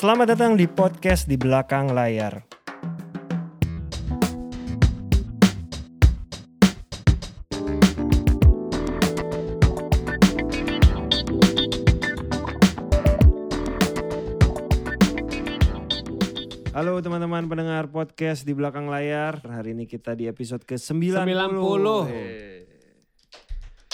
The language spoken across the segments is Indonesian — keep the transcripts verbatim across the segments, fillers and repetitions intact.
Selamat datang di podcast Di Belakang Layar. Halo teman-teman pendengar podcast Di Belakang Layar. Hari ini kita di episode ke sembilan puluh. sembilan puluh. Hey.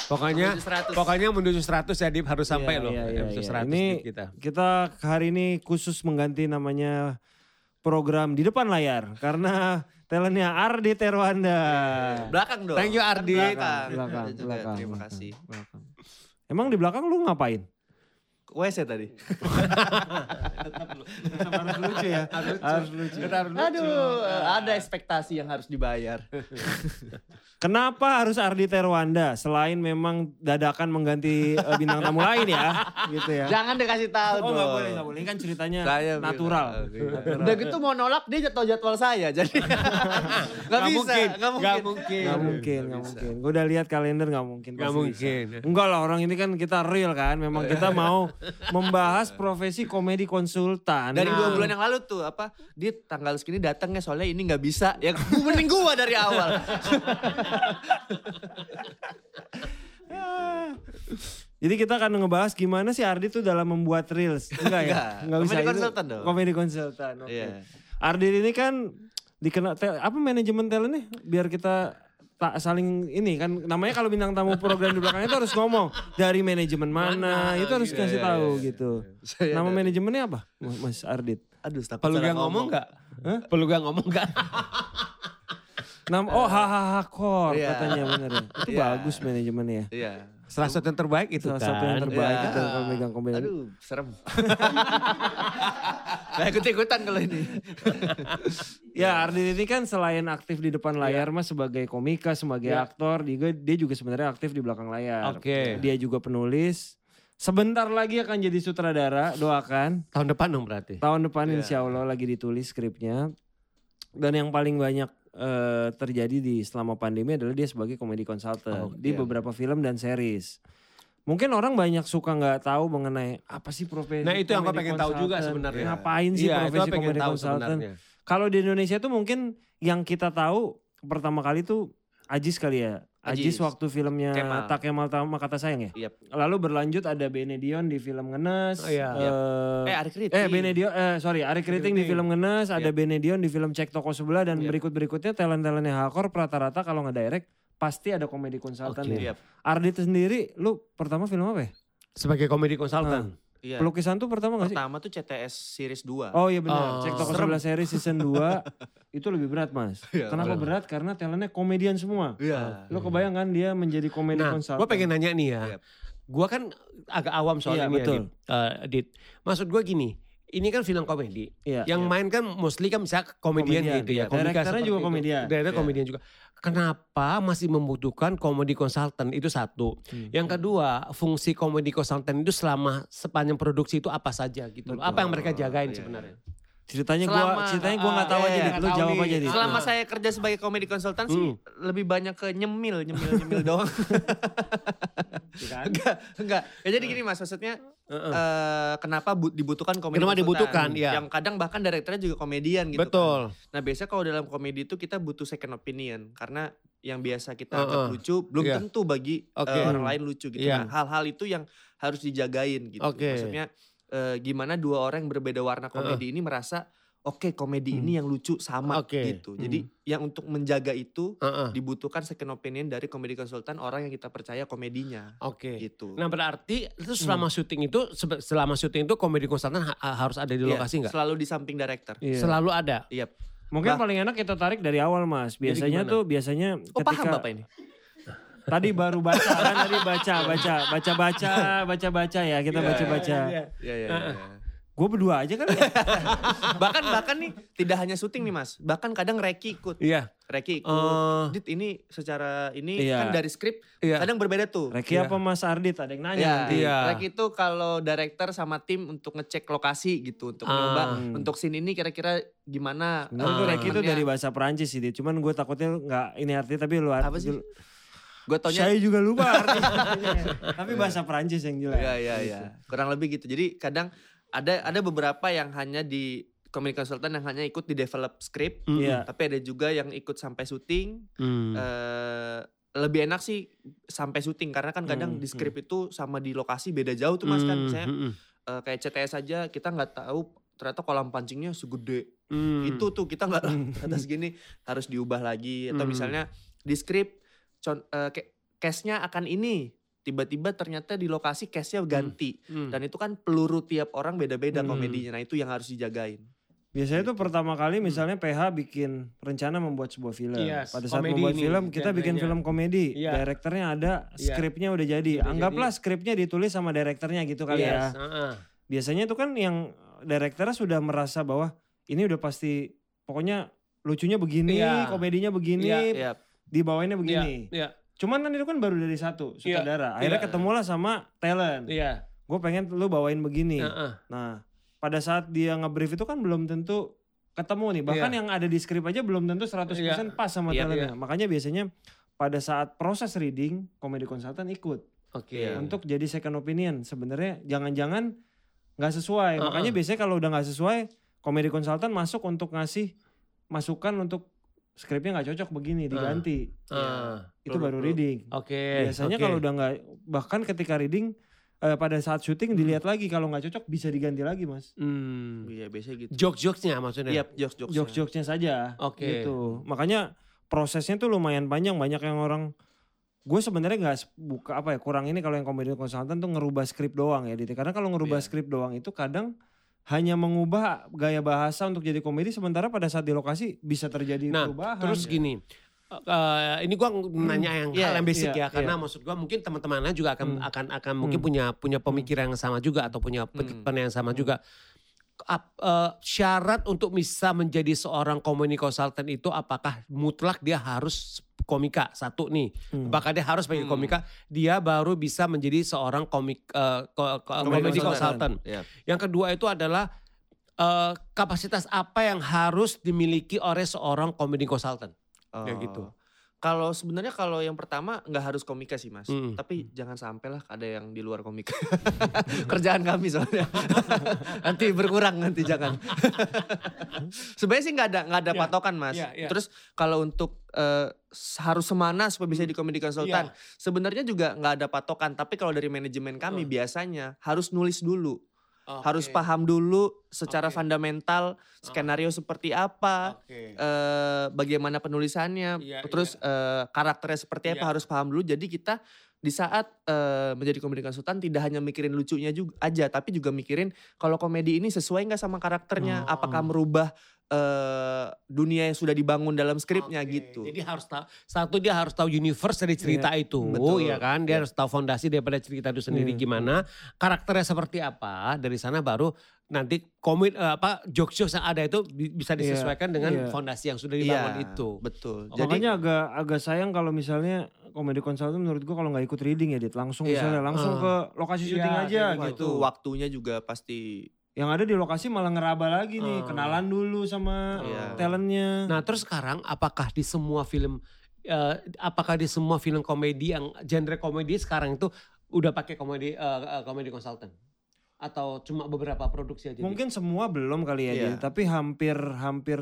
Pokoknya menuju pokoknya menuju seratus ya Dip, harus sampai yeah, loh. Yeah, yeah, episode yeah. seratus ini kita. Kita hari ini khusus mengganti namanya program Di Depan Layar karena talentnya Ardit Erwandha. Yeah. Belakang dong. Thank you Ardit. Belakang, belakang, belakang. Terima kasih. Belakang. Emang di belakang lu ngapain? W C tadi. Tetap lu. Tetap harus lucu ya. Harus, harus lucu. Harus lucu. Aduh, ada ekspektasi yang harus dibayar. Kenapa harus Ardit Erwandha? Selain memang dadakan mengganti bintang tamu lain ya. Gitu ya. Jangan dikasih tahu oh, dong. Oh gak boleh, gak boleh. Ini kan ceritanya saya natural. Natural. Udah gitu mau nolak dia jatuh jadwal saya. Jadi gak bisa. Mungkin. Gak mungkin. Gak mungkin. Gak mungkin. Gak mungkin. Gue udah lihat kalender gak mungkin. Gak mungkin. Enggak lah, orang ini kan kita real kan. Memang kita mau membahas profesi komedi konsultan. Dari dua bulan yang lalu tuh apa? Dia tanggal segini datangnya soalnya ini nggak bisa. Ya gue mending gue dari awal. Jadi kita akan ngebahas gimana sih Ardi tuh dalam membuat reels. Enggak ya? Enggak bisa. Komedi konsultan dong. Komedi konsultan. Oke. Okay. Yeah. Ardi ini kan dikenal tel, apa manajemen talent nih? Biar kita tak saling ini kan namanya kalau bintang tamu program di belakangnya itu harus ngomong dari manajemen mana, mana itu harus kasih iya, tahu iya, iya, gitu. Iya, nama iya. Manajemennya apa Mas Ardit? Aduh, perlu gak ngomong nggak? Huh? Perlu gak ngomong nggak? Nama oh hahaha core yeah. Katanya bener ya. Itu yeah. Bagus manajemennya. Iya. Yeah. Salah satu yang terbaik itu Salah kan. Salah satu yang terbaik yeah. Itu kalau megang komedi. Aduh, serem. Nah, ikut-ikutan kalau ini. Ya, Ardit ini kan selain aktif di depan layar yeah. Mas sebagai komika, sebagai yeah. aktor, dia, dia juga sebenarnya aktif di belakang layar. Oke. Okay. Dia juga penulis. Sebentar lagi akan jadi sutradara, doakan. Tahun depan dong berarti. Tahun depan yeah. Insya Allah lagi ditulis skripnya. Dan yang paling banyak Uh, terjadi di selama pandemi adalah dia sebagai komedi konsultan oh, di iya. beberapa film dan series. Mungkin orang banyak suka nggak tahu mengenai apa sih profesi. Nah itu yang gue pengen tahu juga sebenarnya. Ngapain sih iya, profesi komedi konsultan? Kalau di Indonesia tuh mungkin yang kita tahu pertama kali tuh Ajis kali ya. Ajis, Ajis waktu filmnya Tak Kemal Tama Kata Sayang ya. Yep. Lalu berlanjut ada Benedion di film Ngenes. Oh, iya. uh, yep. Eh Ari Kriting. Eh Benedion, eh sorry Ari Kriting di film Ngenes. Yep. Ada Benedion di film Cek Toko Sebelah dan yep. berikut-berikutnya talent-talentnya hardcore rata-rata kalau ngedirect pasti ada komedi konsultan okay. ya. Yep. Ardit sendiri lu pertama film apa ya? Sebagai komedi konsultan. Nah. Iya. Pelukisan tuh pertama gak sih? Pertama tuh C T S series dua. Oh iya benar. Oh, Cek Toko Sebelah series season dua. Itu lebih berat Mas. Ya, kenapa bener. Berat? Karena talentnya komedian semua. Iya. Lo kebayang kan dia menjadi komedi nah, konsultan. Gue pengen nanya nih ya. Yep. Gue kan agak awam soalnya ini betul. Ya uh, Dit. Maksud gue gini. Ini kan film komedi. Iya, yang iya. main kan mostly kan bisa komedian, komedian gitu ya. Direkturnya juga komedian. Direkturnya komedian iya. juga. Kenapa masih membutuhkan komedi konsultan itu satu. Hmm. Yang kedua fungsi komedi konsultan itu selama sepanjang produksi itu apa saja gitu. Betul. Apa yang mereka jagain iya. sebenarnya. Ceritanya gue ceritanya gue nggak uh, tahu iya, aja iya, lu jawab aja nih. Selama saya kerja sebagai komedi konsultan sih hmm. lebih banyak ke nyemil nyemil nyemil doang. Enggak enggak ya jadi gini Mas maksudnya uh-uh. uh, kenapa bu- dibutuhkan komedi kenapa dibutuhkan ya. Yang kadang bahkan direkturnya juga komedian gitu betul kan. Nah biasanya kalau dalam komedi itu kita butuh second opinion karena yang biasa kita uh-uh. lucu belum yeah. tentu bagi okay. uh, orang lain lucu gitu yeah. nah, hal-hal itu yang harus dijagain gitu okay. maksudnya Uh, gimana dua orang yang berbeda warna komedi uh. ini merasa oke okay, komedi hmm. ini yang lucu sama okay. gitu. Jadi hmm. yang untuk menjaga itu uh-uh. dibutuhkan second opinion dari komedi konsultan orang yang kita percaya komedinya. Oke. Okay. Gitu. Nah berarti itu selama hmm. syuting itu selama syuting itu komedi konsultan ha- harus ada di lokasi nggak? Yeah, selalu di samping director. Yeah. Selalu ada. Iya. Yep. Mungkin bah- paling enak kita tarik dari awal Mas. Biasanya tuh biasanya ketika. Oh paham Bapak ini. Tadi baru baca kan tadi baca baca baca baca baca baca ya kita baca baca. Iya iya iya. Gue berdua aja kan. Ya? bahkan bahkan nih tidak hanya syuting nih Mas, bahkan kadang Reki ikut. Iya. Reki ikut. Uh, Dit ini secara ini iya. kan dari skrip iya. kadang berbeda tuh. Reki iya. apa Mas Ardit ada yang nanya iya. nanti. Iya. Reki itu kalau director sama tim untuk ngecek lokasi gitu untuk coba um. untuk scene ini kira-kira gimana. Nah, uh, Reki itu dari bahasa Perancis sih Dit, cuman gue takutnya nggak ini artinya tapi lu apa sih? Gue taunya, saya juga lupa artinya. Tapi bahasa Perancis yang jelas. Iya, iya, iya. Kurang lebih gitu. Jadi kadang ada ada beberapa yang hanya di community consultant yang hanya ikut di develop script, mm. yeah. tapi ada juga yang ikut sampai syuting. Mm. Uh, lebih enak sih sampai syuting karena kan kadang mm. di script mm. itu sama di lokasi beda jauh tuh mas mm. kan. Misalnya mm. uh, kayak C T S aja kita nggak tahu ternyata kolam pancingnya segede mm. itu tuh kita nggak ternyata segini harus diubah lagi atau mm. misalnya di script con- uh, case-nya akan ini. Tiba-tiba ternyata di lokasi case-nya ganti. Hmm. Hmm. Dan itu kan peluru tiap orang beda-beda hmm. komedinya. Nah itu yang harus dijagain. Biasanya gitu. Tuh pertama kali misalnya hmm. P H bikin rencana membuat sebuah film. Yes. Pada saat komedi membuat ini, film kita genrenya. Bikin film komedi. Yeah. Direkturnya ada, skripnya yeah. udah jadi. Udah Anggaplah jadi. Skripnya ditulis sama direkturnya gitu kali yes. ya. Uh-uh. Biasanya tuh kan yang direkturnya sudah merasa bahwa ini udah pasti pokoknya lucunya begini, yeah. komedinya begini, yeah. dibawainnya begini. Yeah. Yeah. Cuman kan itu kan baru dari satu sutradara. Yeah, akhirnya yeah. ketemulah sama talent. Yeah. Gue pengen lu bawain begini. Uh-uh. Nah pada saat dia nge-brief itu kan belum tentu ketemu nih. Bahkan yeah. yang ada di skrip aja belum tentu seratus persen yeah. pas sama yeah, talentnya. Yeah. Makanya biasanya pada saat proses reading, komedi konsultan ikut. Oke. Okay. Untuk jadi second opinion. Sebenarnya jangan-jangan gak sesuai. Uh-uh. Makanya biasanya kalau udah gak sesuai, komedi konsultan masuk untuk ngasih masukan untuk skripnya nggak cocok begini diganti, uh, uh, ya, itu baru reading. Oke. Okay, biasanya okay. kalau udah nggak, bahkan ketika reading eh, pada saat syuting hmm. dilihat lagi kalau nggak cocok bisa diganti lagi mas. Hmm. Iya biasanya gitu. Jokes-jokesnya maksudnya? Iya jokes-jokesnya. Jokes-jokesnya saja. Oke. Okay. Gitu. Makanya prosesnya tuh lumayan panjang. Banyak yang orang, gue sebenarnya nggak buka apa ya kurang ini kalau yang komedi konsultan tuh ngerubah skrip doang ya, Diti. Karena kalau ngerubah yeah. skrip doang itu kadang hanya mengubah gaya bahasa untuk jadi komedi sementara pada saat di lokasi bisa terjadi nah, perubahan. Nah terus gini, uh, ini gue nanya yang hmm, hal yeah, yang basic yeah, ya karena yeah. maksud gue mungkin teman-temannya juga akan hmm. akan akan hmm. mungkin punya punya pemikiran yang sama juga atau punya hmm. pendapat yang sama hmm. juga. Ap, uh, syarat untuk bisa menjadi seorang comedy consultant itu apakah mutlak dia harus komika satu nih hmm. apakah dia harus pakai komika hmm. dia baru bisa menjadi seorang komik uh, comedy consultant, consultant. Yeah. Yang kedua itu adalah uh, kapasitas apa yang harus dimiliki oleh seorang comedy consultant oh. ya gitu. Kalau sebenarnya kalau yang pertama nggak harus komika sih mas, mm. tapi mm. jangan sampailah ada yang di luar komika. Kerjaan kami soalnya nanti berkurang nanti jangan. Sebenarnya sih nggak ada nggak ada yeah. patokan mas. Yeah, yeah. Terus kalau untuk uh, harus semana supaya bisa mm. di komedi konsultan, yeah. sebenarnya juga nggak ada patokan. Tapi kalau dari manajemen kami mm. biasanya harus nulis dulu. Okay. Harus paham dulu secara okay. fundamental skenario uh-huh. seperti apa, okay. eh, bagaimana penulisannya, yeah, terus yeah. Eh, karakternya seperti apa yeah. harus paham dulu. Jadi kita di saat eh, menjadi komedi konsultan tidak hanya mikirin lucunya juga aja, tapi juga mikirin kalau komedi ini sesuai nggak sama karakternya, oh. apakah merubah Uh, dunia yang sudah dibangun dalam skripnya okay. gitu. Jadi harus tahu, satu dia harus tahu universe dari cerita yeah. itu, betul ya kan? Dia yeah. harus tahu fondasi daripada cerita itu sendiri yeah. gimana, karakternya seperti apa. Dari sana baru nanti komit uh, apa jokes-jokes yang ada itu bisa disesuaikan yeah. dengan yeah. fondasi yang sudah dibangun yeah. itu. Betul. Jadi, makanya agak agak sayang kalau misalnya komedi konsultan menurut gua kalau nggak ikut reading ya, Dit, langsung yeah. misalnya langsung uh. ke lokasi syuting yeah, aja gitu. Itu waktunya juga pasti. Yang ada di lokasi malah ngeraba lagi nih, hmm. kenalan dulu sama yeah. talentnya. Nah terus sekarang apakah di semua film, uh, apakah di semua film komedi yang genre komedi sekarang itu udah pakai komedi uh, komedi konsultan? Atau cuma beberapa produksi aja? Mungkin gitu? Semua belum kali ya, yeah. Jadi, tapi hampir-hampir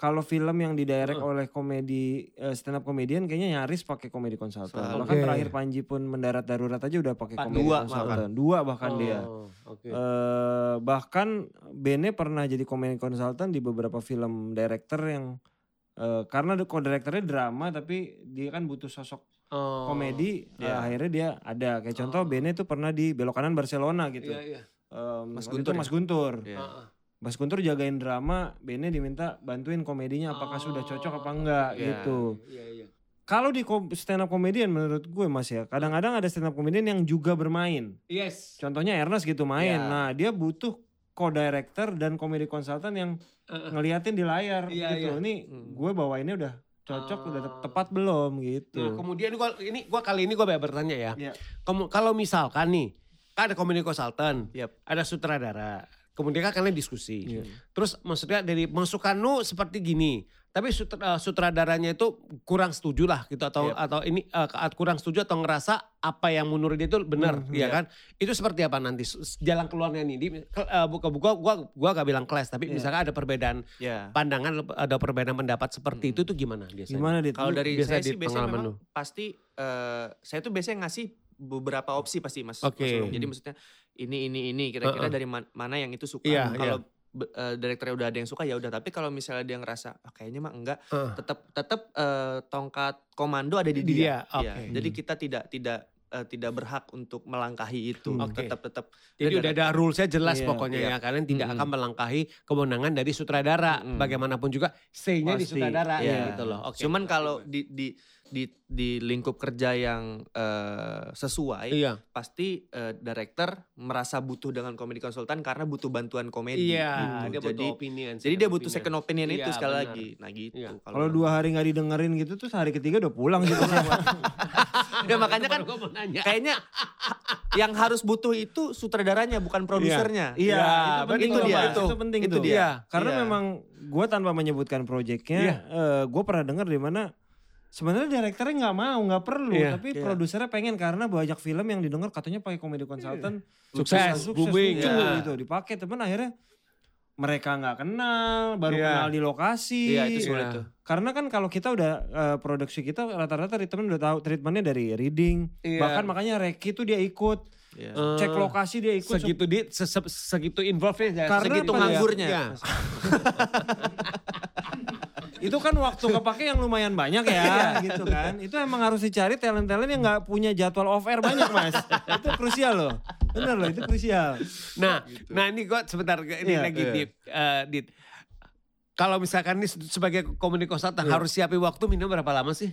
kalau film yang didirect uh. oleh komedi uh, stand up comedian kayaknya nyaris pakai komedi konsultan. Okay. Bahkan terakhir Panji pun mendarat darurat aja udah pakai komedi konsultan. Dua bahkan oh. dia. Okay. Uh, bahkan Bene pernah jadi komedi konsultan di beberapa film director yang uh, karena co-directornya drama tapi dia kan butuh sosok oh. komedi yeah. uh, akhirnya dia ada kayak oh. contoh Bene tuh pernah di Belok Kanan Barcelona gitu yeah, yeah. Um, Mas Guntur ya? Mas Guntur yeah. uh-uh. Mas Guntur jagain drama, Bene diminta bantuin komedinya apakah oh. sudah cocok apa enggak yeah. gitu yeah, yeah. Kalau di stand up comedian menurut gue mas ya, kadang-kadang ada stand up comedian yang juga bermain. Yes. Contohnya Ernest gitu main. Yeah. Nah dia butuh co-director dan komedi konsultan yang uh, uh. ngeliatin di layar yeah, gitu. Yeah. Ini hmm. gue bawainnya udah cocok, uh. udah tepat belum gitu. Nah, kemudian gua, ini gue kali ini gue bertanya ya. Yeah. Kalau misalkan nih, ada komedi konsultan, yep. ada sutradara. kemudian kan kalian diskusi. Yeah. Terus maksudnya dari masukanmu seperti gini, tapi sutra, sutradaranya itu kurang setuju lah gitu atau yeah. atau ini uh, kurang setuju atau ngerasa apa yang menurut dia itu benar, mm, ya yeah. kan? Itu seperti apa nanti jalan keluarnya nih? Di, uh, buka buka gua gua gak bilang kelas, tapi yeah. misalkan ada perbedaan yeah. pandangan, ada perbedaan pendapat seperti mm. itu tuh gimana biasanya? Gimana dia? Kalau dari biasa saya sih biasanya memang lu? pasti uh, saya tuh biasanya ngasih beberapa opsi pasti mas, okay. mas jadi maksudnya ini ini ini kira-kira uh, uh. dari man, mana yang itu suka yeah, kalau yeah. uh, direkturnya udah ada yang suka ya udah, tapi kalau misalnya dia ngerasa oh, kayaknya mah enggak uh. tetap tetap uh, tongkat komando ada di dia, dia. Okay. Ya, hmm. jadi kita tidak tidak uh, tidak berhak untuk melangkahi itu, okay. tetap tetap jadi udah ada rulesnya jelas yeah, pokoknya yeah. ya kalian tidak mm-hmm. akan melangkahi kewenangan dari sutradara, mm-hmm. bagaimanapun juga say-nya di sutradara yeah. ya, gitu loh. Okay. Cuman kalau di, di Di, di lingkup kerja yang uh, sesuai iya. pasti uh, director merasa butuh dengan komedi konsultan karena butuh bantuan komedi iya, gitu. Dia jadi, butuh opinion, jadi dia butuh opinion. second opinion iya, itu sekali benar. lagi nah gitu iya. Kalau dua hari gak didengerin gitu tuh sehari ketiga udah pulang gitu udah makanya kan kayaknya yang harus butuh itu sutradaranya bukan produsernya iya, iya. iya. Itu, itu, dia. Itu, itu penting itu tuh. Dia. Iya. Karena iya. memang gue tanpa menyebutkan proyeknya iya. uh, gue pernah dengar di mana sebenarnya direkturnya nggak mau, nggak perlu, yeah, tapi yeah. produsernya pengen karena banyak film yang didengar katanya pakai komedi konsultan yeah. sukses, sukses, booming yeah. gitu, dipakai. Tapi akhirnya mereka nggak kenal, baru yeah. kenal di lokasi. Iya yeah, itu sulit yeah. tuh. Karena kan kalau kita udah uh, produksi kita rata-rata treatment udah tahu treatmentnya dari reading, yeah. bahkan makanya Reki tuh dia ikut. Yeah. Cek lokasi dia ikut segitu di se, se, segitu involve-nya karena segitu nganggurnya ya. Itu kan waktu kepake yang lumayan banyak ya gitu kan, itu emang harus dicari talent-talent yang gak punya jadwal off air banyak mas. Itu krusial loh, benar loh, itu krusial. Nah gitu. Nah ini gue sebentar ini yeah, lagi yeah. di, uh, di kalau misalkan ini sebagai komedi konsultan yeah. harus siapin waktu minimal berapa lama sih?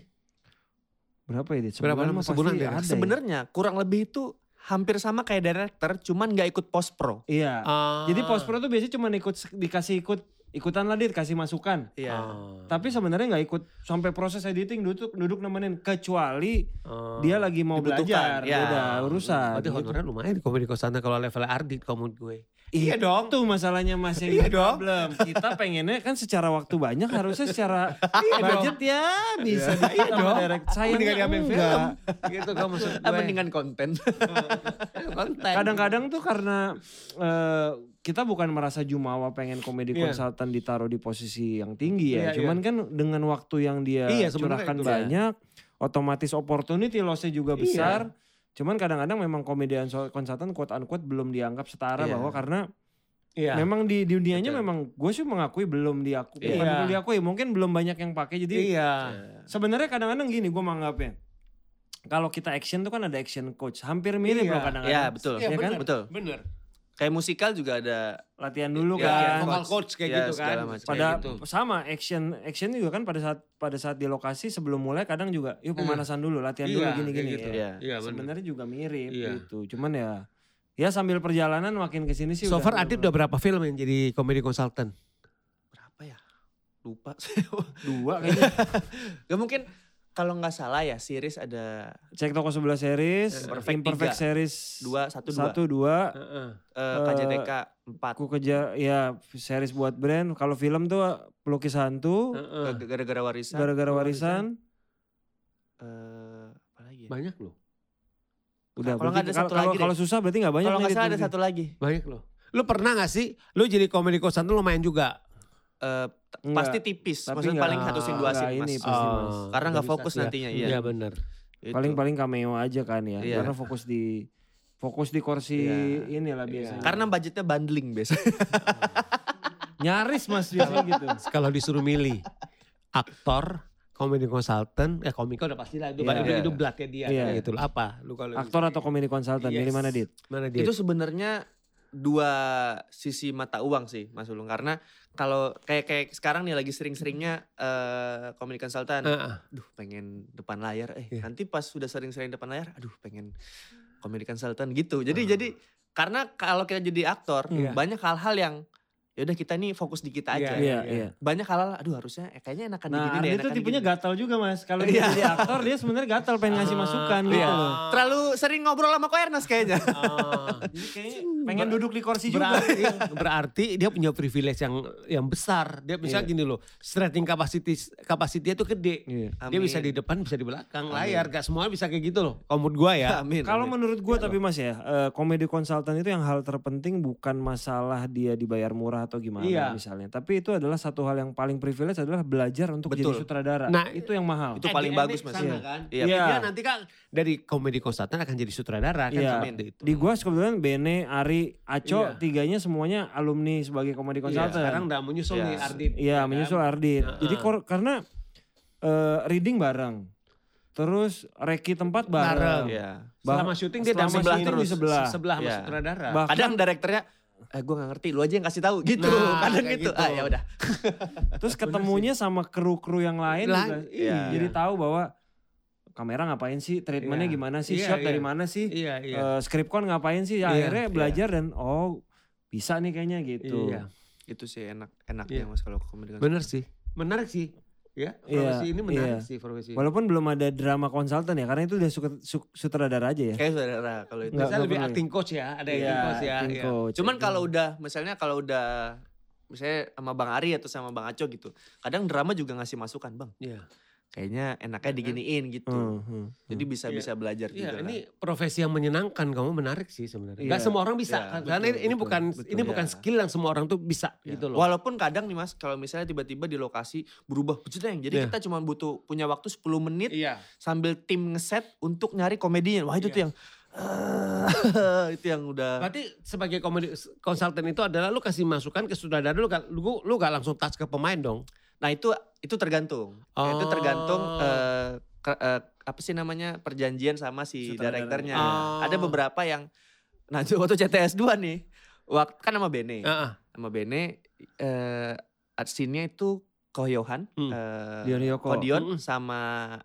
Berapa ya? Berapa lama sebulan ya? Sebenarnya kurang lebih itu hampir sama kayak director, cuman gak ikut post pro. Iya. Ah. Jadi post pro tuh biasanya cuman ikut dikasih ikut ikutan lah, dit kasih masukan. Iya. Ah. Tapi sebenarnya nggak ikut sampai proses editing, duduk duduk nemenin kecuali ah. dia lagi mau dibutuhkan. Belajar. Ya. Udah urusan. Berarti honornya lumayan di komedi konsultan kalau level Ardit kamu gue. Iya dong. Itu masalahnya mas yang iya problem. Dong. Kita pengennya kan secara waktu banyak harusnya secara budget ya bisa. Iya, iya dong. Saya enggak. Film. Gitu kamu maksud gue. Mendingan konten. konten. Kadang-kadang tuh karena uh, kita bukan merasa jumawa pengen komedi yeah. konsultan ditaruh di posisi yang tinggi ya. Yeah, Cuman yeah. kan dengan waktu yang dia yeah, curahkan banyak. Yeah. Otomatis opportunity loss-nya juga yeah. besar. Cuman kadang-kadang memang komedian konsultan quote unquote belum dianggap setara yeah. bahwa karena yeah. memang di, di dunianya Betul. memang gue sih mengakui belum diakui. Yeah. Bukan belum diakui, mungkin belum banyak yang pakai. Jadi yeah. sebenarnya kadang-kadang gini gue menganggapnya. Kalau kita action tuh kan ada action coach, hampir mirip iya. loh kadang-kadang. Iya betul, ya, bener, kan? betul. Bener. Kayak musikal juga ada latihan dulu ya, kan, vocal coach kayak ya, gitu kan. Pada gitu. sama action, action juga kan pada saat pada saat di lokasi sebelum mulai kadang juga, yuk pemanasan hmm. dulu, latihan iya, dulu gini-gini. Gitu. Ya. Iya, sebenarnya juga mirip iya. gitu, cuman ya, ya sambil perjalanan makin kesini sih. So far Adit udah berapa film yang jadi komedi konsultan? Berapa ya? Lupa. Dua kayaknya. Gak mungkin. Kalau gak salah ya series ada... Cek Toko Sebelah series, Imperfect, Imperfect series satu, dua Uh-uh. Uh, K J T K empat Ku Keja, ya series buat brand. Kalau film tuh Pelukis Hantu. Uh-uh. Gara-gara Warisan. Gara-gara Warisan. Uh, apa lagi ya? Banyak loh. Udah, kalau gak ada satu kalo, lagi Kalau susah berarti gak banyak. Kalau gak salah ada satu lagi. Banyak loh. Lu pernah gak sih, lu jadi komedi konsultan lumayan juga? Uh, Enggak, pasti tipis, maksudnya enggak, paling satu scene dua scene mas. Ini pasti oh, mas. Karena nggak fokus ya. nantinya. Iya ya, benar. Paling-paling cameo aja kan ya, ya. karena fokus di fokus di kursi ya. inilah biasanya. Ya. Karena budgetnya bundling biasanya. Nyaris mas biasanya gitu. Kalau disuruh milih aktor, komedi konsultan, ya komika udah pasti lah itu yeah. itu, itu bloodnya dia yeah. ya, gitu. Apa? Lu kalau aktor atau komedi konsultan, yes. milih mana Dit? Mana Dit? Itu sebenarnya dua sisi mata uang sih Mas Ulung, karena kalau kayak kayak sekarang nih lagi sering-seringnya uh, komedi konsultan, uh, aduh pengen depan layar, eh yeah. nanti pas sudah sering-sering depan layar, aduh pengen komedi konsultan gitu. Jadi uh. jadi karena kalau kita jadi aktor yeah. banyak hal-hal yang yaudah kita nih fokus di kita aja. Yeah, yeah, yeah. Banyak hal-hal, aduh harusnya eh, kayaknya enakan nah, begini deh. Nah Ardit tuh tipenya gatal juga mas. Kalau dia jadi aktor dia sebenarnya gatal pengen ngasih masukan gitu. Iya. Terlalu sering ngobrol sama Ko Ernest kayaknya. Uh, jadi kayaknya pengen duduk di kursi juga. Berarti, berarti dia punya privilege yang yang besar. Dia bisa yeah. gini loh, stretching capacity kapasitinya tuh gede. Yeah. Dia bisa di depan, bisa di belakang Amin. Layar. Gak semuanya bisa kayak gitu loh. Kalau menurut gue ya. Kalau menurut gue tapi mas ya, komedi konsultan itu yang hal terpenting bukan masalah dia dibayar murah atau gimana iya. misalnya. Tapi itu adalah satu hal yang paling privilege adalah belajar untuk Betul. Jadi sutradara. Nah itu yang mahal. Itu paling bagus mas. Iya. Kan? Iya. Iya. Dia nanti kan dari komedi konsultan akan jadi sutradara kan. Iya. Itu. Di gua kebetulan Bene, Ari, Aco iya. tiganya semuanya alumni sebagai komedi konsultan. Iya. Sekarang udah menyusul yes. nih Ardit. Iya kan? Menyusul Ardit. Uh-huh. Jadi kor- karena uh, reading bareng. Terus reki tempat bareng. Iya. Selama syuting dia selama sebelah terus. Di sebelah. Sebelah sama iya. sutradara. Bahkan, kadang direkturnya eh gue gak ngerti, lu aja yang kasih tahu gitu. Nah, kadang gitu, gitu. Ah ya udah. Terus ketemunya sama kru-kru yang lain juga. Iya, jadi iya. tahu bahwa kamera ngapain sih, treatmentnya iya. gimana sih, iya, shot iya. dari mana sih, iya, iya. Uh, skripkon ngapain sih. Ya, iya, akhirnya belajar iya. dan oh bisa nih kayaknya gitu. Iya. Itu sih enak enaknya iya. mas kalau komedi. Bener sih, menarik sih. Ya, profesi yeah, ini menarik yeah. sih profesi. Walaupun belum ada drama konsultan ya, karena itu udah su- su- sutradara aja ya. Kayak sutradara kalau itu. Misalnya lebih acting coach ya, ada yeah, acting coach ya. Acting ya. Coach, cuman yeah. kalau udah, misalnya kalau udah, misalnya sama Bang Ari atau sama Bang Aco gitu, kadang drama juga ngasih masukan bang. Iya. Yeah. Kayaknya enaknya diginiin gitu. Hmm, hmm, Jadi bisa-bisa yeah. belajar yeah, juga. Iya, ini lah. Profesi yang menyenangkan, kamu menarik sih sebenarnya. Yeah. Gak semua orang bisa. Yeah, kan? Betul, karena ini, betul, ini bukan betul, ini yeah. bukan skill yang semua orang tuh bisa yeah. gitu loh. Walaupun kadang nih Mas, kalau misalnya tiba-tiba di lokasi berubah peceteng. Jadi yeah. kita cuma butuh punya waktu sepuluh menit yeah. sambil tim ngeset untuk nyari komedian. Wah, itu yeah. tuh yang itu yang udah. Berarti sebagai komedi konsultan itu adalah lu kasih masukan ke sutradara dulu, lu, lu gak langsung touch ke pemain dong. Nah itu itu tergantung, oh. itu tergantung uh, ke, uh, apa sih namanya perjanjian sama si direkturnya. Oh. Ada beberapa yang, nah waktu C T S dua nih, waktu kan sama Bene, uh-uh. sama Bene, uh, scene-nya itu Koyohan, hmm. uh, Dion, Dion hmm. sama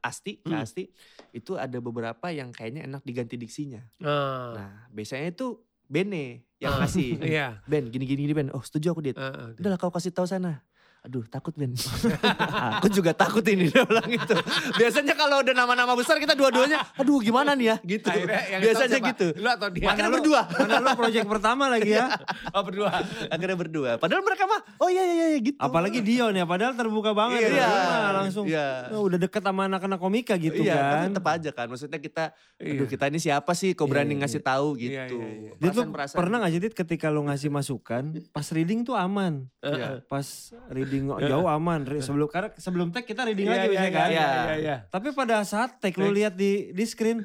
Asti, hmm. Asti itu ada beberapa yang kayaknya enak diganti diksinya. Uh. Nah biasanya itu Bene yang uh. kasih, yeah. Ben gini-gini Ben, oh setuju aku Dit, uh, okay. udah lah kau kasih tahu sana. Aduh takut Ben, aku juga takut ini dia bilang gitu. Biasanya kalau udah nama-nama besar kita dua-duanya, aduh gimana nih ya gitu. Biasanya gitu. Lu atau dia? Akhirnya mana berdua. Lu, mana lu project pertama lagi ya. Oh berdua. Akhirnya berdua. Padahal mereka mah, oh iya iya iya gitu. Apalagi Dion ya, padahal terbuka banget. Iya. Nah, langsung iya. Oh, udah deket sama anak-anak komika gitu iya, kan. Iya tetep aja kan, maksudnya kita, aduh kita ini siapa sih kok berani iya, ngasih iya. tahu gitu. Iya, iya, iya. Dia tuh pernah gak jadi ketika lu ngasih masukan, pas reading tuh aman. Iya. Pas reading jauh aman sebelum karena sebelum tag kita reading yeah, lagi biasanya yeah, kan. Yeah, yeah, yeah. Tapi pada saat tag lu lihat di di screen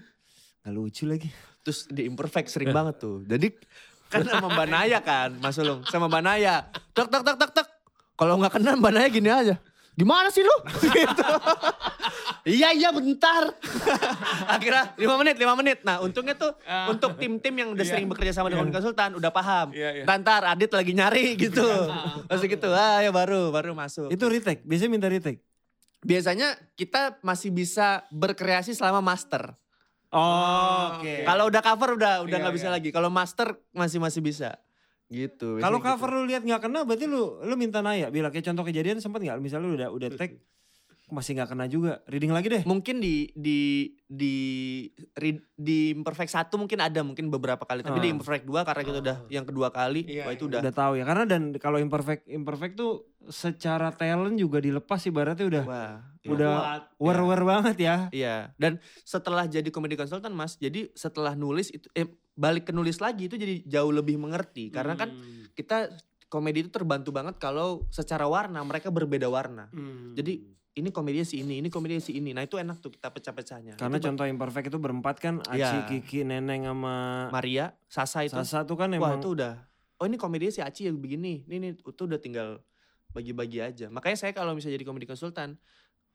nggak lucu lagi. Terus di Imperfect sering banget tuh. Jadi kan sama Mbak Naya kan, Mas Ulung sama Mbak Naya. Tek tek tek tek tek. Kalau nggak kena Mbak Naya gini aja. Gimana sih lu? Gitu. Iya iya bentar. Akhirnya lima menit, lima menit. Nah untungnya tuh uh, untuk tim-tim yang udah iya, sering bekerja sama dengan iya. konsultan udah paham. Iya, iya. Ntar Ardit lagi nyari gitu. Masih gitu, ah ya baru, baru masuk. Itu retake, biasanya minta retake? Biasanya kita masih bisa berkreasi selama master. Oh oke. Okay. Kalau udah cover udah udah iya, gak bisa iya. lagi. Kalau master masih masih bisa. Gitu. Kalau cover gitu. Lu lihat nggak kena, berarti lu lu minta Naya. Bila kayak contoh kejadian sempat nggak? Misalnya lu udah udah tag masih nggak kena juga, reading lagi deh. Mungkin di di di read, di Imperfect satu mungkin ada mungkin beberapa kali, tapi ah. di Imperfect dua karena kita ah. udah yang kedua kali, iya, wah itu iya. udah. Udah tahu ya, karena dan kalau Imperfect Imperfect tuh secara talent juga dilepas ibaratnya udah wah, iya. udah war-war iya. banget ya. Iya. Dan setelah jadi komedi konsultan Mas, jadi setelah nulis itu eh, balik ke nulis lagi itu jadi jauh lebih mengerti. Karena kan kita komedi itu terbantu banget kalau secara warna mereka berbeda warna. Hmm. Jadi ini komedinya si ini, ini komedinya si ini. Nah itu enak tuh kita pecah-pecahnya. Karena itu contoh Imperfect itu berempat kan. Aci, ya. Kiki, Neneng sama Maria, Sasa itu. Sasa tuh kan emang. Wah itu udah. Oh ini komedinya si Aci yang begini. Ini, ini itu udah tinggal bagi-bagi aja. Makanya saya kalau misalnya jadi komedi konsultan.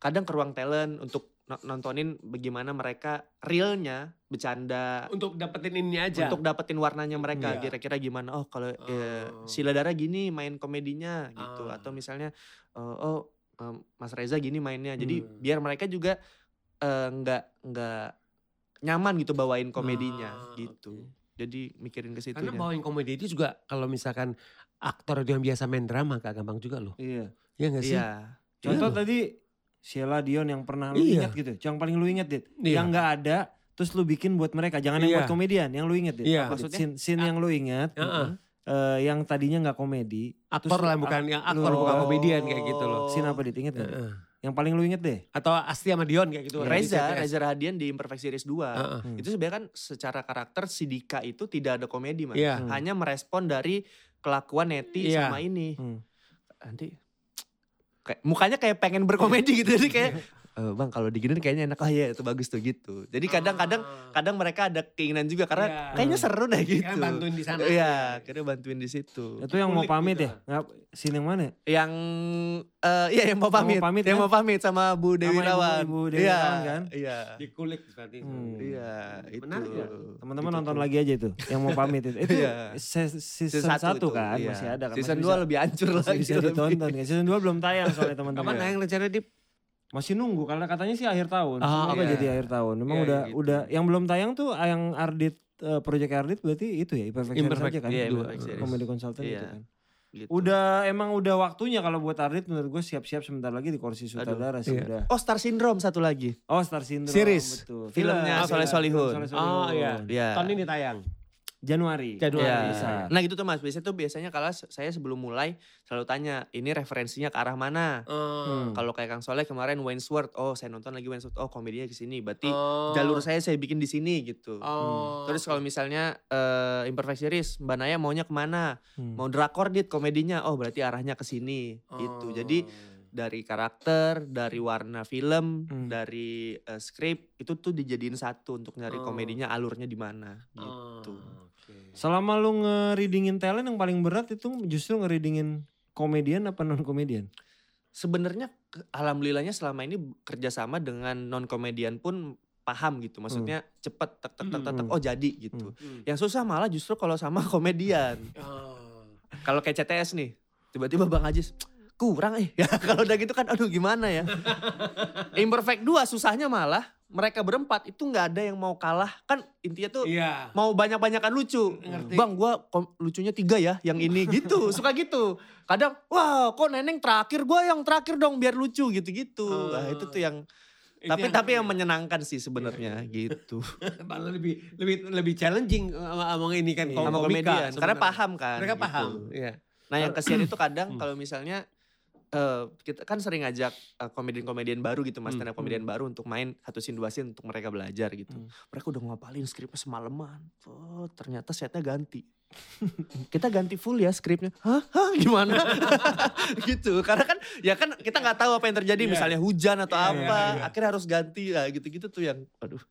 Kadang ke ruang talent untuk nontonin bagaimana mereka realnya bercanda. Untuk dapetin ini aja. Untuk dapetin warnanya mereka. Yeah. Kira-kira gimana, oh kalau oh. eh, Sheila Dara gini main komedinya gitu. Ah. Atau misalnya, oh, oh Mas Reza gini mainnya. Jadi hmm. biar mereka juga eh, gak, gak nyaman gitu bawain komedinya ah, gitu. Okay. Jadi mikirin ke situ. Karena bawain komedi itu juga kalau misalkan aktor yang biasa main drama gak gampang juga loh. Iya. Iya gak sih? Iya. Contoh iya tadi Sheila, Dion yang pernah lu iya ingat gitu. Yang paling lu ingat Dit. Iya. Yang gak ada terus lu bikin buat mereka. Jangan iya yang buat komedian. Yang lu ingat Dit. Iya. Maksudnya? Scene, scene yang lu ingat. Uh-uh. Uh, yang tadinya gak komedi. Aktor lah bukan ak- yang aktor loh, bukan komedian kayak gitu loh. Scene apa Dit? Ingat gak? Uh-uh. Yang paling lu inget deh? Atau Asti sama Dion kayak gitu. Ya, Reza, Reza Rahadian di Imperfect Series dua. Uh-uh. Hmm. Itu sebenarnya kan secara karakter si Dika itu tidak ada komedi man. Yeah. Hmm. Hanya merespon dari kelakuan Neti yeah sama ini. Hmm. Nanti kayak, mukanya kayak pengen berkomedi gitu. Jadi kayak e, bang kalau diginin kayaknya enak. Oh iya itu bagus tuh gitu. Jadi kadang-kadang kadang mereka ada keinginan juga. Karena yeah kayaknya seru deh gitu. Kayaknya bantuin di sana. Iya kayaknya bantuin di situ. Itu yang mau pamit gitu ya? Nggak. Sini yang mana? Yang uh, iya yang mau pamit, yang mau pamit, yang kan? Mau pamit sama Bu Dewi Irawan. Bu Dewi Irawan kan? Iya. Dikulik seperti itu. Hmm. Iya, itu. Menarik ya. Teman-teman itu nonton lagi aja itu. Yang mau pamit itu. Itu iya season satu kan iya masih ada kan. Season dua lebih hancur lagi. Bisa ditonton kan. Season dua belum tayang soalnya teman-teman. Kapan tayang rencananya Dip? Masih nunggu karena katanya sih akhir tahun. Ah, apa iya jadi akhir tahun. Memang iya, udah gitu udah yang belum tayang tuh yang Ardit uh, Project Ardit berarti itu ya Imperfect saja kan. Komedi konsultan itu kan. Gitu. Udah emang udah waktunya kalau buat Ardit menurut gue siap-siap sebentar lagi di kursi sutradara sih iya udah. Oh Star Syndrome satu lagi. Oh Star Syndrome series. Betul. Filmnya Soleh-Solihun. Oh iya. Ya. Tahun ini tayang. Januari. Januari ya bisa. Nah gitu tuh mas, biasanya tuh biasanya kalau saya sebelum mulai selalu tanya ini referensinya ke arah mana. Hmm. Kalau kayak Kang Soleh kemarin Wainsworth, oh saya nonton lagi Wainsworth, oh komedinya ke sini. Berarti oh jalur saya saya bikin di sini gitu. Oh. Hmm. Terus kalau misalnya uh, Imperfect Series, Mbak Naya maunya kemana? Hmm. Mau drakor Dit komedinya, oh berarti arahnya ke sini oh gitu. Jadi dari karakter, dari warna film, hmm, dari uh, skrip itu tuh dijadiin satu untuk nyari oh komedinya alurnya di mana gitu. Oh. Selama lu ngereadingin talent yang paling berat itu justru ngereadingin komedian apa non-komedian? Sebenarnya alhamdulillahnya selama ini kerjasama dengan non-komedian pun paham gitu. Maksudnya hmm cepet tek tek tek tek oh jadi gitu. Hmm. Yang susah malah justru kalau sama komedian. Oh. Kalau kayak C T S nih tiba-tiba Bang Ajis kurang eh. Ya, kalau udah gitu kan aduh gimana ya. Imperfect dua susahnya malah mereka berempat itu gak ada yang mau kalah. Kan intinya tuh iya mau banyak-banyakan lucu. Ngerti. Bang gue lucunya tiga ya yang ini gitu. Suka gitu. Kadang wah kok Neneng terakhir gue yang terakhir dong biar lucu gitu-gitu. Uh, nah itu tuh yang itu tapi yang tapi yang menyenangkan sih sebenarnya iya gitu. Malah lebih lebih lebih challenging ngomong ini kan. Iya. Sama komedian sebenernya. Karena paham kan. Mereka gitu paham. Iya. Nah yang kesian itu kadang kalau misalnya Uh, kita kan sering ngajak uh, komedian-komedian baru gitu mas, stand up komedian hmm baru untuk main satu scene dua scene untuk mereka belajar gitu. Hmm. Mereka udah ngapalin skripnya semalaman, oh, ternyata setnya ganti. Kita ganti full ya skripnya, hah, hah gimana? Gitu, karena kan ya kan kita gak tahu apa yang terjadi yeah misalnya hujan atau yeah, apa, yeah, yeah, akhirnya harus ganti lah gitu-gitu tuh yang aduh.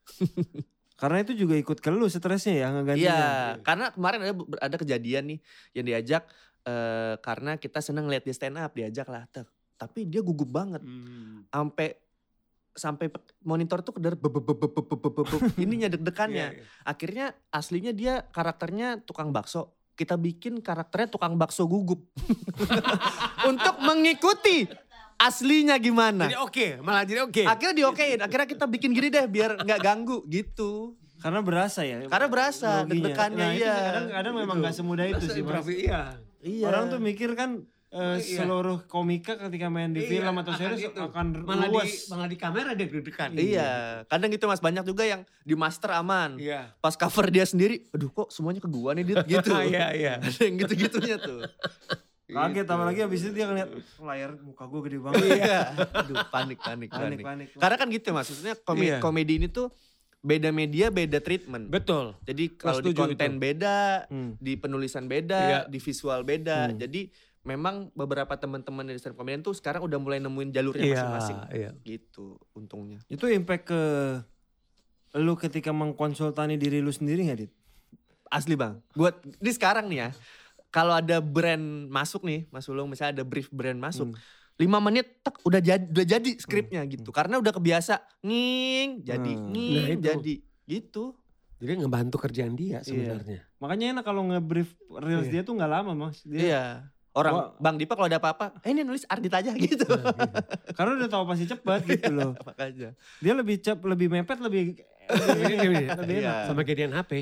Karena itu juga ikut keluh stresnya ya ngegantinya. Iya, yeah, karena kemarin ada, ada kejadian nih yang diajak. Uh, karena kita seneng lihat dia stand up, diajak lah. Ter. Tapi dia gugup banget. Sampai hmm sampai monitor tuh keder ininya deg-degannya. Yeah, yeah. Akhirnya aslinya dia karakternya tukang bakso. Kita bikin karakternya tukang bakso gugup. Untuk mengikuti aslinya gimana. Jadi oke, okay, malah jadi oke. Okay. Akhirnya diokein, akhirnya kita bikin gini deh biar gak ganggu gitu. Karena berasa ya? Karena berasa, deg-degannya nah, iya. Kadang-kadang memang gitu gak semudah itu sih mas. Iya. Iya. Orang tuh mikir kan uh, iya seluruh komika ketika main di iya film atau series akan, akan malah luas. Di, malah di kamera dia deg-degan. Iya, kadang gitu mas. Banyak juga yang di master aman. Iya. Pas cover dia sendiri, aduh kok semuanya ke gua nih Dit gitu. Iya, iya. Ada yang gitu-gitunya tuh. Kaget gitu. Apalagi abis itu dia ngeliat layar muka gua gede banget. Iya. Aduh panik, panik, panik, panik, panik. Karena kan gitu mas, maksudnya komedi, iya komedi ini tuh beda media, beda treatment. Betul. Jadi kalau di konten itu beda, hmm di penulisan beda, iya di visual beda. Hmm. Jadi memang beberapa teman-teman dari stand-up comedian tuh sekarang udah mulai nemuin jalurnya iya masing-masing. Iya. Gitu untungnya. Itu impact ke lu ketika mengkonsultani diri lu sendiri gak Dit? Asli bang. Buat ini sekarang nih ya, kalau ada brand masuk nih Mas Ulung, misalnya ada brief brand masuk. Hmm. lima menit tek udah jadi udah jadi skripnya hmm gitu karena udah kebiasa nging jadi hmm nging nah jadi gitu jadi ngebantu kerjaan dia sebenarnya iya makanya enak kalau ngebrief reels iya dia tuh nggak lama mas dia iya orang oh Bang Dipa kalau ada apa-apa eh ini nulis Ardit aja gitu nah, iya karena udah tahu pasti cepet gitu loh makanya dia lebih cep lebih mepet lebih Sama kejadian H P.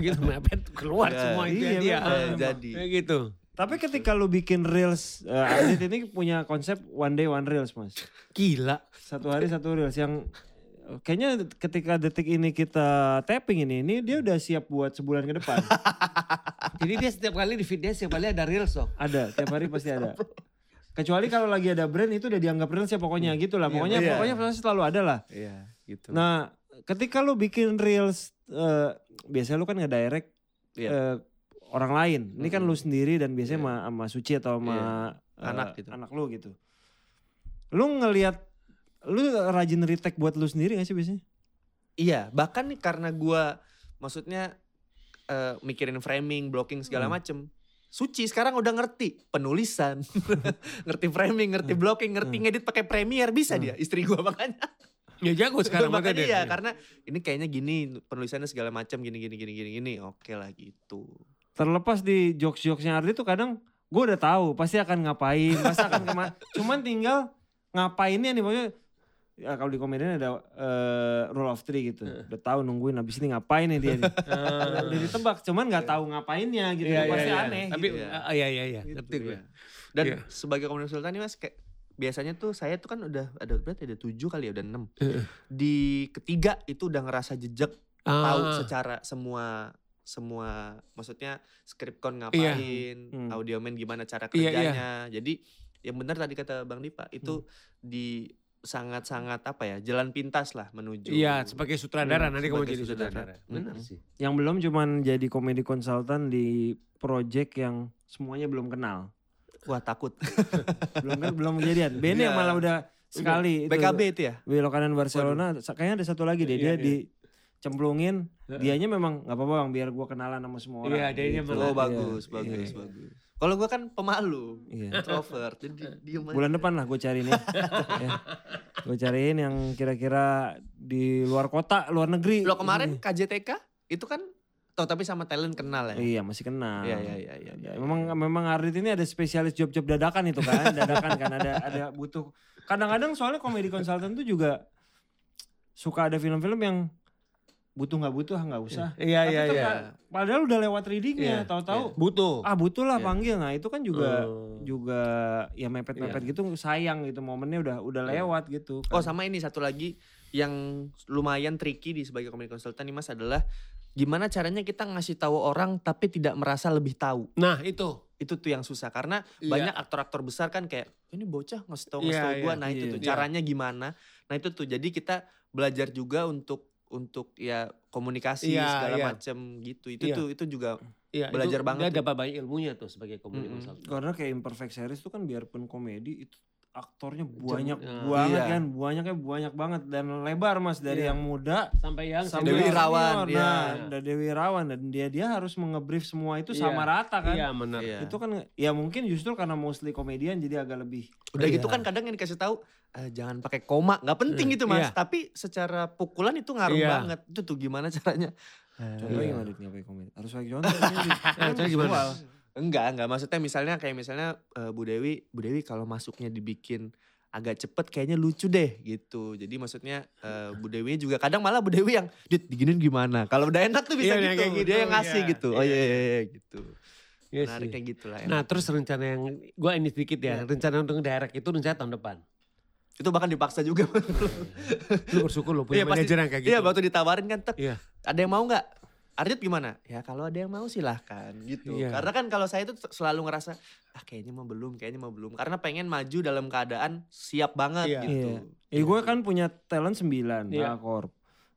Gitu, H P keluar semua itu dia. Jadi. Kayak gitu. Tapi ketika lu bikin reels, uh, Ardit ini punya konsep one day one reels, Mas. Gila. Satu hari satu reels yang kayaknya ketika detik ini kita tapping ini, ini dia udah siap buat sebulan ke depan. Jadi dia setiap kali di feed-nya setiap kali ada reels dong. Ada, tiap hari pasti ada. Kecuali kalau lagi ada brand itu udah dianggap reels ya pokoknya hmm. gitu lah. Pokoknya yeah. pokoknya selalu ada lah. Iya, yeah, gitu. Nah, ketika lu bikin reels, uh, biasanya lu kan ngedirect yeah. uh, orang lain, ini kan hmm. lu sendiri dan biasanya yeah. sama, sama Suci atau sama yeah. anak, uh, gitu. anak lu gitu. Lu ngelihat, lu rajin retake buat lu sendiri gak sih biasanya? Iya, bahkan nih karena gua maksudnya uh, mikirin framing, blocking segala hmm. macem. Suci sekarang udah ngerti penulisan, ngerti framing, ngerti hmm. blocking, ngerti hmm. ngedit pakai Premiere, bisa hmm. dia istri gua makanya. Ya jago sekarang makanya dia, dia. Karena ini kayaknya gini penulisannya segala macem gini gini gini gini gini, oke lah gitu. Terlepas di jokes-jokesnya Ardit tuh kadang gue udah tahu pasti akan ngapain, pasti akan kemana. Cuman tinggal ngapainnya nih maksudnya. Ya kalau di komedian ada uh, rule of three gitu. Uh. Udah tahu nungguin abis ini ngapain nih dia nih. Udah ditebak cuman gak tahu ngapainnya gitu. Yeah, pasti yeah, yeah. aneh. Tapi gitu. uh, ya ya ya. Gitu, gitu, ya. Dan yeah. sebagai komedian sultan nih Mas kayak biasanya tuh saya tuh kan udah ada berarti ada tujuh kali ya udah enam. Uh. Di ketiga itu udah ngerasa jejak uh. tahu secara semua semua maksudnya skripkon ngapain, iya. hmm. audiomen gimana cara kerjanya. Iya, iya. Jadi yang benar tadi kata Bang Dipa itu hmm. di sangat-sangat apa ya, jalan pintas lah menuju. Iya, sebagai sutradara hmm, nanti kamu jadi sutradara. sutradara. Benar hmm. sih. Yang belum cuman jadi komedi konsultan di project yang semuanya belum kenal. Wah, takut. belum kan belum kejadian. Bene yeah. yang malah udah sekali B K B itu, itu ya. Belok kanan Barcelona, waduh. Kayaknya ada satu lagi deh yeah, dia yeah. di cemplungin, dianya memang gak apa-apa bang biar gue kenalan sama semua orang. Iya, dianya gitu. Oh bagus, iya, bagus, iya. bagus. Kalau gue kan pemalu, iya. introvert, jadi diem aja. Bulan depan lah gue cari nih. ya. Gue cariin yang kira-kira di luar kota, luar negeri. Lo kemarin K J T K itu kan, tau tapi sama talent kenal ya? Iya masih kenal. Iya, iya, iya. iya, iya. Memang, memang Ardit ini ada spesialis job-job dadakan itu kan, dadakan kan ada ada butuh. Kadang-kadang soalnya komedi konsultan tuh juga suka ada film-film yang butuh nggak butuh nggak usah. Iya iya iya. Kan, padahal udah lewat readingnya, yeah, tahu-tahu yeah. butuh. Ah butuh lah yeah. panggil. Nah itu kan juga uh. juga ya mepet-mepet yeah. gitu sayang gitu momennya udah udah yeah. lewat gitu. Kan. Oh sama ini satu lagi yang lumayan tricky di sebagai komedi konsultan nih Mas adalah gimana caranya kita ngasih tahu orang tapi tidak merasa lebih tahu. Nah itu. Itu tuh yang susah karena yeah. banyak aktor-aktor besar kan kayak ini bocah ngasih tahu ngasih tahu yeah, gue. Yeah, nah itu yeah, tuh yeah. caranya gimana. Nah itu tuh jadi kita belajar juga untuk untuk ya komunikasi ya, segala ya. macam gitu itu ya. tuh itu juga ya, belajar itu, banget. Dia dapat banyak ilmunya tuh sebagai komedi konsultan. Mm-hmm. Karena kayak Imperfect series tuh kan biarpun komedi itu aktornya banyak Jum, banget iya. kan, banyaknya banyak banget dan lebar Mas dari iya. yang muda sampai yang sampai Dewi Irawan. Iya. Nah, dari Dewi Irawan dan dia dia harus mengebrief semua itu iya. sama rata kan. Iya benar. Iya. Itu kan ya mungkin justru karena mostly komedian jadi agak lebih. Udah iya. gitu kan kadang yang dikasih tahu uh, jangan pakai koma, nggak penting iya. itu Mas. Iya. Tapi secara pukulan itu ngaruh iya. banget. Itu tuh gimana caranya? Contoh iya. gimana ditanya pakai komedi? Harus pakai contoh. Contoh gimana? Enggak, enggak maksudnya misalnya kayak misalnya uh, Bu Dewi, Bu Dewi kalau masuknya dibikin agak cepet kayaknya lucu deh gitu. Jadi maksudnya uh, Bu Dewi juga kadang malah Bu Dewi yang dit diginin gimana. Kalau udah enak tuh bisa iya, gitu. gitu. Dia yang ngasih iya. gitu. Oh iya iya, iya gitu. Iya menariknya gitu lah. Nah terus rencana yang, gue ini sedikit ya. ya. Rencana untuk direct itu rencana tahun depan. Itu bahkan dipaksa juga. Lu bersyukur lo punya ya, manajer yang kayak gitu. Iya waktu ditawarin kan tek. Ya. Ada yang mau gak? Ardit gimana? Ya kalau ada yang mau silahkan gitu. Iya. Karena kan kalau saya itu selalu ngerasa, ah kayaknya mau belum, kayaknya mau belum. Karena pengen maju dalam keadaan siap banget iya. gitu. Iya. Ya gue kan punya talent sembilan, iya. Akor.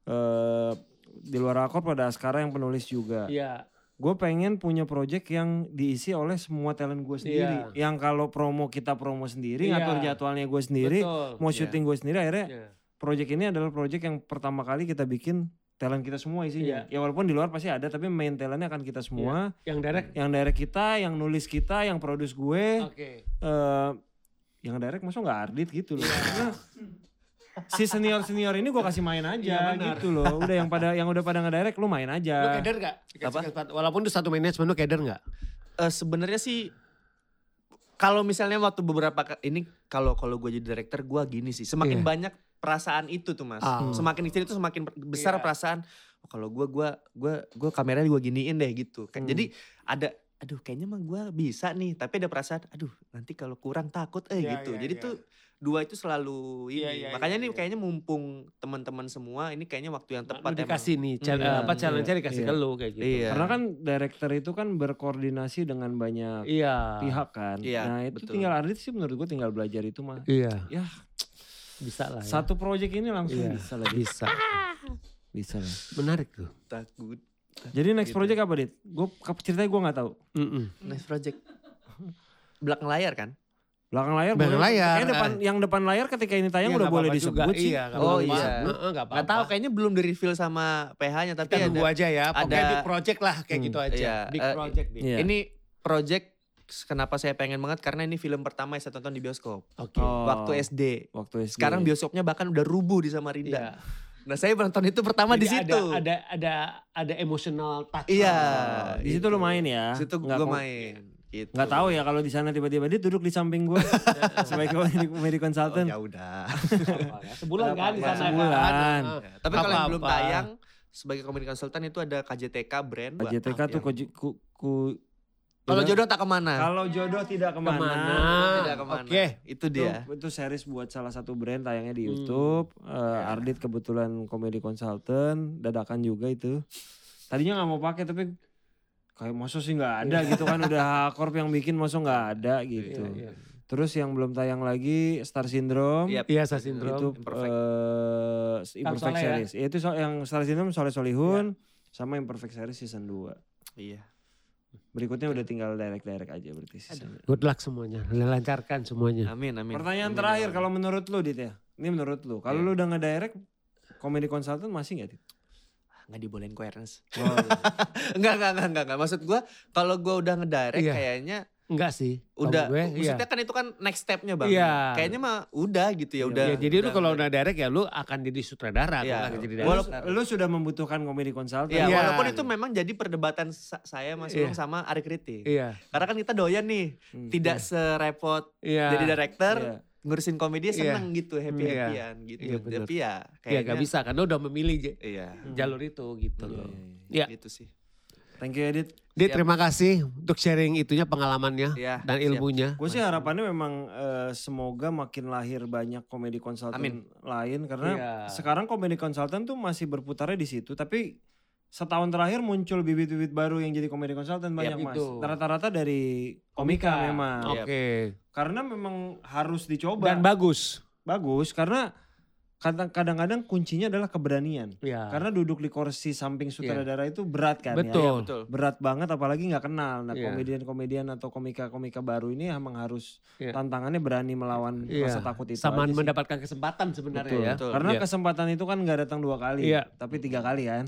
Uh, di luar Akor pada Askara yang penulis juga. Iya. Gue pengen punya project yang diisi oleh semua talent gue sendiri. Iya. Yang kalau promo kita promo sendiri, iya. ngatur jadwalnya gue sendiri, betul. Mau syuting iya. gue sendiri. Akhirnya iya. project ini adalah project yang pertama kali kita bikin talent kita semua isinya. Yeah. Ya walaupun di luar pasti ada tapi main talentnya akan kita semua. Yeah. Yang direct? Yang direct kita, yang nulis kita, yang produce gue. Oke. Okay. Uh, yang direct maksudnya gak Ardit gitu loh. Nah, si senior-senior ini gue kasih main aja ya, gitu loh. Udah yang pada yang udah pada ngedirect lu main aja. Lu keder gak? Apa? Walaupun itu satu manajemen lu keder gak? Uh, sebenarnya sih Kalau misalnya waktu beberapa ini kalau kalau gue jadi director gue gini sih, semakin yeah. banyak perasaan itu tuh Mas. Um. Semakin kecil itu semakin besar yeah. perasaan. Oh, kalau gue gue gue gue kameranya gue giniin deh gitu. Kan hmm. jadi ada aduh kayaknya mah gue bisa nih, tapi ada perasaan aduh nanti kalau kurang takut eh yeah, gitu. Yeah, jadi yeah. tuh dua itu selalu ini. Yeah, yeah, Makanya yeah, nih yeah. kayaknya mumpung teman-teman semua ini kayaknya waktu yang tepat ya. Dikasih nih challenge yeah, apa challenge-nya yeah, dikasih yeah. ke lu kayak gitu. Yeah. Karena kan director itu kan berkoordinasi dengan banyak yeah. pihak kan. Yeah, nah, itu betul. Tinggal Ardit sih menurut gue tinggal belajar itu mah. Iya. Yeah. Ya bisa lah. Ya. Satu project ini langsung yeah. bisa lah bisa. Bisa lah. Menarik tuh. Takut. Jadi next gitu. Project apa Dit? Gue ceritanya gue nggak tahu. Mm-mm. Next project belakang layar kan? Belakang layar, belakang boleh, layar. Depan, yang depan layar ketika ini tayang ya, udah boleh disebut sih. Iya, oh apa, iya, nggak apa-apa. Nggak tahu, kayaknya belum di reveal sama P H-nya tapi kita ada. Aja ya, pokoknya ada, big project lah kayak hmm, gitu aja. Iya, big project. Uh, iya. Ini project kenapa saya pengen banget karena ini film pertama yang saya tonton di bioskop. Oke. Okay. Oh, waktu S D. Waktu S D. Sekarang bioskopnya bahkan udah rubuh di Samarinda. Iya. Nah saya nonton itu pertama di situ. Ada, ada ada ada emotional touch. Iya. Oh, di situ lu main ya? Di situ gue main. Gitu. Gak tahu ya kalau di sana tiba-tiba dia duduk di samping gue sebagai komedi konsultan. Oh, ya udah. Sebulan kan di sana. Sebulan. Kan? Tapi kalau yang belum tayang sebagai komedi konsultan itu ada K J T K brand. K J T K tuh yang... ku, ku kalau jodoh tak kemana. Kalau jodoh tidak kemana. kemana. Tidak kemana. Oke, okay. Itu dia. Itu, itu series buat salah satu brand tayangnya di hmm. YouTube. Uh, Ardit kebetulan komedi konsultan, dadakan juga itu. Tadinya nggak mau pakai tapi kayak masa sih gak ada gitu kan udah H-Corp yang bikin masa gak ada gitu. Iya, iya. Terus yang belum tayang lagi Star Syndrome. Iya yep. Star Syndrome. Itu Imperfect, uh, Imperfect series. Ya. Itu so, yang Star Syndrome Soleh Solihun yeah. sama Imperfect series season dua. Iya. Berikutnya udah tinggal direct-direct aja berarti season. Good luck semuanya, lancarkan semuanya. Amin amin. Pertanyaan amin, terakhir kalau menurut lu Dit ya. Ini menurut lu. Kalau yeah. lu udah ngedirect komedi konsultan masih gak Dit? Nggak dibolehin kok Ernest. Wow. Enggak, enggak, enggak, enggak, enggak. Maksud gue kalau gue udah ngedirect iya. kayaknya. Enggak sih. Udah, gue, maksudnya iya. kan itu kan next step-nya Bang. Iya. Kayaknya mah udah gitu ya, iya, udah. Iya. Jadi udah, lu kalau udah direct ya lu akan jadi sutradara. Iya. Kan, jadi walaupun, lu sudah membutuhkan komedi konsultan. Iya, iya. Walaupun itu memang jadi perdebatan saya Mas Ulung iya. sama Ari Kriting. Iya. Karena kan kita doyan nih. Hmm, tidak iya. serepot iya. jadi director. Iya. Ngurusin komedi seneng yeah. gitu, happy-happy-an yeah. gitu. Yeah, tapi ya kayaknya. Ya gak bisa karena udah memilih yeah. jalur itu gitu yeah. loh. Iya. Yeah. Gitu sih. Thank you Edit. Dit, terima kasih untuk sharing itunya pengalamannya yeah. dan ilmunya. Gue sih harapannya memang uh, semoga makin lahir banyak komedi konsultan Amin. lain. Karena yeah. sekarang komedi konsultan tuh masih berputarnya di situ. Tapi setahun terakhir muncul bibit-bibit baru yang jadi komedi konsultan banyak yep, Mas. Rata-rata dari komika, komika memang. Oke. Okay. Yep. Karena memang harus dicoba. Dan bagus. Bagus karena kadang-kadang kuncinya adalah keberanian. Ya. Karena duduk di kursi samping sutradara ya. Itu berat kan betul. Ya. Betul. Berat banget apalagi gak kenal. Nah ya. Komedian-komedian atau komika-komika baru ini emang harus ya. Tantangannya berani melawan ya. Rasa takut itu. Sama mendapatkan kesempatan sebenarnya betul. Ya. Betul. Karena ya. Kesempatan itu kan gak datang dua kali. Ya. Tapi tiga kali kan.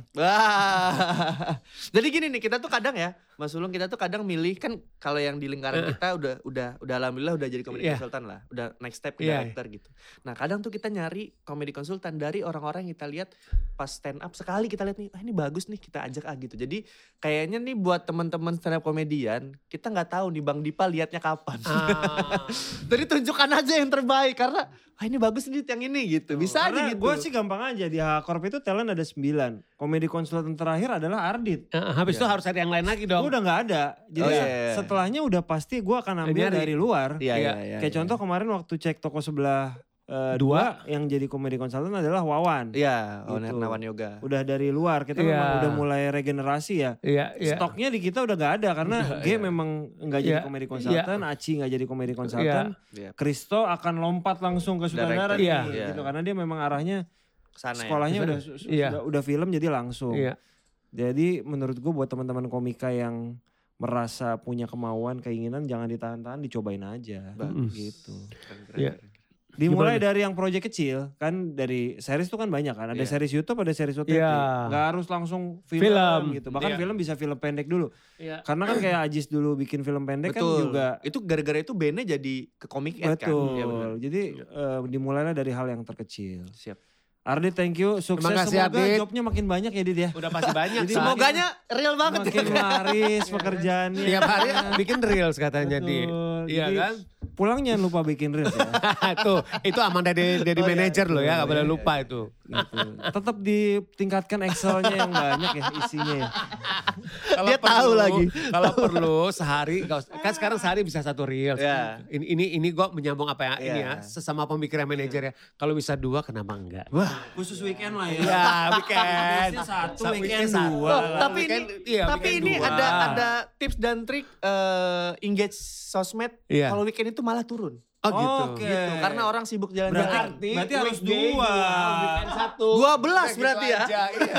Jadi gini nih kita tuh kadang ya. Mas Ulung kita tuh kadang milih kan kalau yang di lingkaran uh. kita udah udah udah alhamdulillah udah jadi komedi yeah. konsultan lah. Udah next step ke yeah. director gitu. Nah kadang tuh kita nyari komedi konsultan dari orang-orang yang kita lihat pas stand up. Sekali kita lihat nih ah ini bagus nih kita ajak ah gitu. Jadi kayaknya nih buat teman-teman stand up komedian kita gak tahu nih Bang Dipa liatnya kapan. Ah. Jadi tunjukkan aja yang terbaik karena ah ini bagus nih yang ini gitu. Bisa oh, aja gitu. Gue sih gampang aja di H-Corp itu talent ada sembilan. Komedi konsultan terakhir adalah Ardit. Uh, habis itu yeah. harus ada yang lain lagi dong. Udah gak ada. Jadi oh, iya, iya. setelahnya udah pasti gue akan ambil dari luar. Iya, iya, iya, kayak iya, contoh iya. kemarin waktu cek toko sebelah uh, dua, dua yang jadi komedi konsultan adalah Wawan. Iya, Wawan Ernawan Yoga. Udah dari luar, kita iya. memang udah mulai regenerasi ya. Iya, iya. Stoknya di kita udah gak ada karena iya, dia iya. memang gak jadi iya, komedi konsultan, iya. Aci gak jadi komedi konsultan. Iya. Kristo akan lompat langsung ke sutradara iya. iya. gitu. Karena dia memang arahnya kesana, sekolahnya ya? Udah, iya. udah, udah film jadi langsung. Iya. Jadi menurut gue buat teman-teman komika yang merasa punya kemauan, keinginan jangan ditahan-tahan, dicobain aja. Bagus. Gitu. Keren, keren, yeah. keren. Dimulai Gimana? Dari yang proyek kecil, kan dari series tuh kan banyak kan. Ada yeah. series YouTube, ada series O T T. Yeah. Gak harus langsung film, film. Gitu. Bahkan yeah. film bisa film pendek dulu. Yeah. Karena kan kayak Ajis dulu bikin film pendek Betul. Kan juga. Itu gara-gara itu Bene jadi ke komik kan. Betul. Ya, jadi uh, dimulailah dari hal yang terkecil. Siap. Ardit, thank you. Sukses. Kasih, semoga Ardit. Jobnya makin banyak ya, Dit ya. Udah pasti banyak. Jadi semoganya real banget. Makin laris pekerjaannya. Tiap hari bikin reels katanya, Dit. Iya kan? Pulang jangan lupa bikin reels ya. Tuh, itu aman dari dari oh, manajer iya. Loh ya, gak boleh lupa itu. Gitu. Tetap ditingkatkan Excel-nya yang banyak ya, isinya ya. Kalo dia perlu, tahu lagi. Kalau perlu sehari, kan sekarang sehari bisa satu reels. Yeah. Ini ini ini gue menyambung apa ya, yeah. Ini ya, sesama pemikiran manajer yeah. Ya. Kalau bisa dua kenapa enggak? Wah. Khusus weekend lah ya. Iya, weekend. Satu weekend, weekend dua. Loh, tapi weekend, ini, iya, tapi ini dua. ada ada tips dan trik uh, engage sosmed. Yeah. Kalau weekend itu malah turun. Oh, oh gitu. Okay. Gitu. Karena orang sibuk jalan-jalan. Berarti, berarti harus dua. Weekend satu. Dua belas berarti ya. Aja, iya.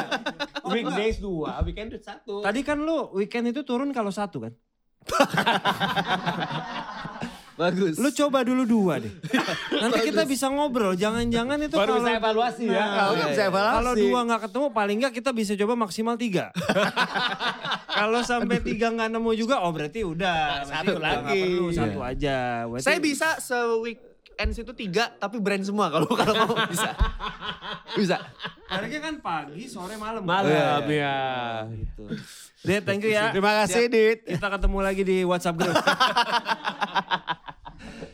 Weekdays dua, weekend satu. Tadi kan lu weekend itu turun kalau satu kan? Bagus. Lu coba dulu dua deh. Nanti bagus. Kita bisa ngobrol. Jangan-jangan itu baru kalau... Baru bisa evaluasi ya. Nah, kalau, bisa evaluasi. Kalau dua gak ketemu paling gak kita bisa coba maksimal tiga. Kalau sampai tiga gak nemu juga oh berarti udah. Satu berarti lagi. Gak perlu, satu yeah. Aja. Berarti... Saya bisa se-weekends itu tiga tapi brand semua kalau kalau mau bisa. Bisa. Harusnya kan pagi, sore, malam. Malam ya. Ya. Gitu. Dit, thank you ya. Terima kasih, Dit. Kita ketemu lagi di WhatsApp group.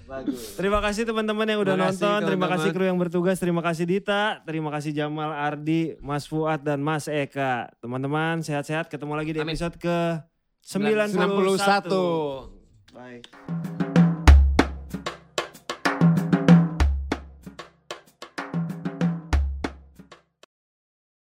Bagus. Terima kasih teman-teman yang udah terima nonton. Kasih, terima kasih kru yang bertugas. Terima kasih Dita. Terima kasih Jamal, Ardi, Mas Fuad, dan Mas Eka. Teman-teman sehat-sehat. Ketemu lagi di episode ke sembilan puluh satu. Bye.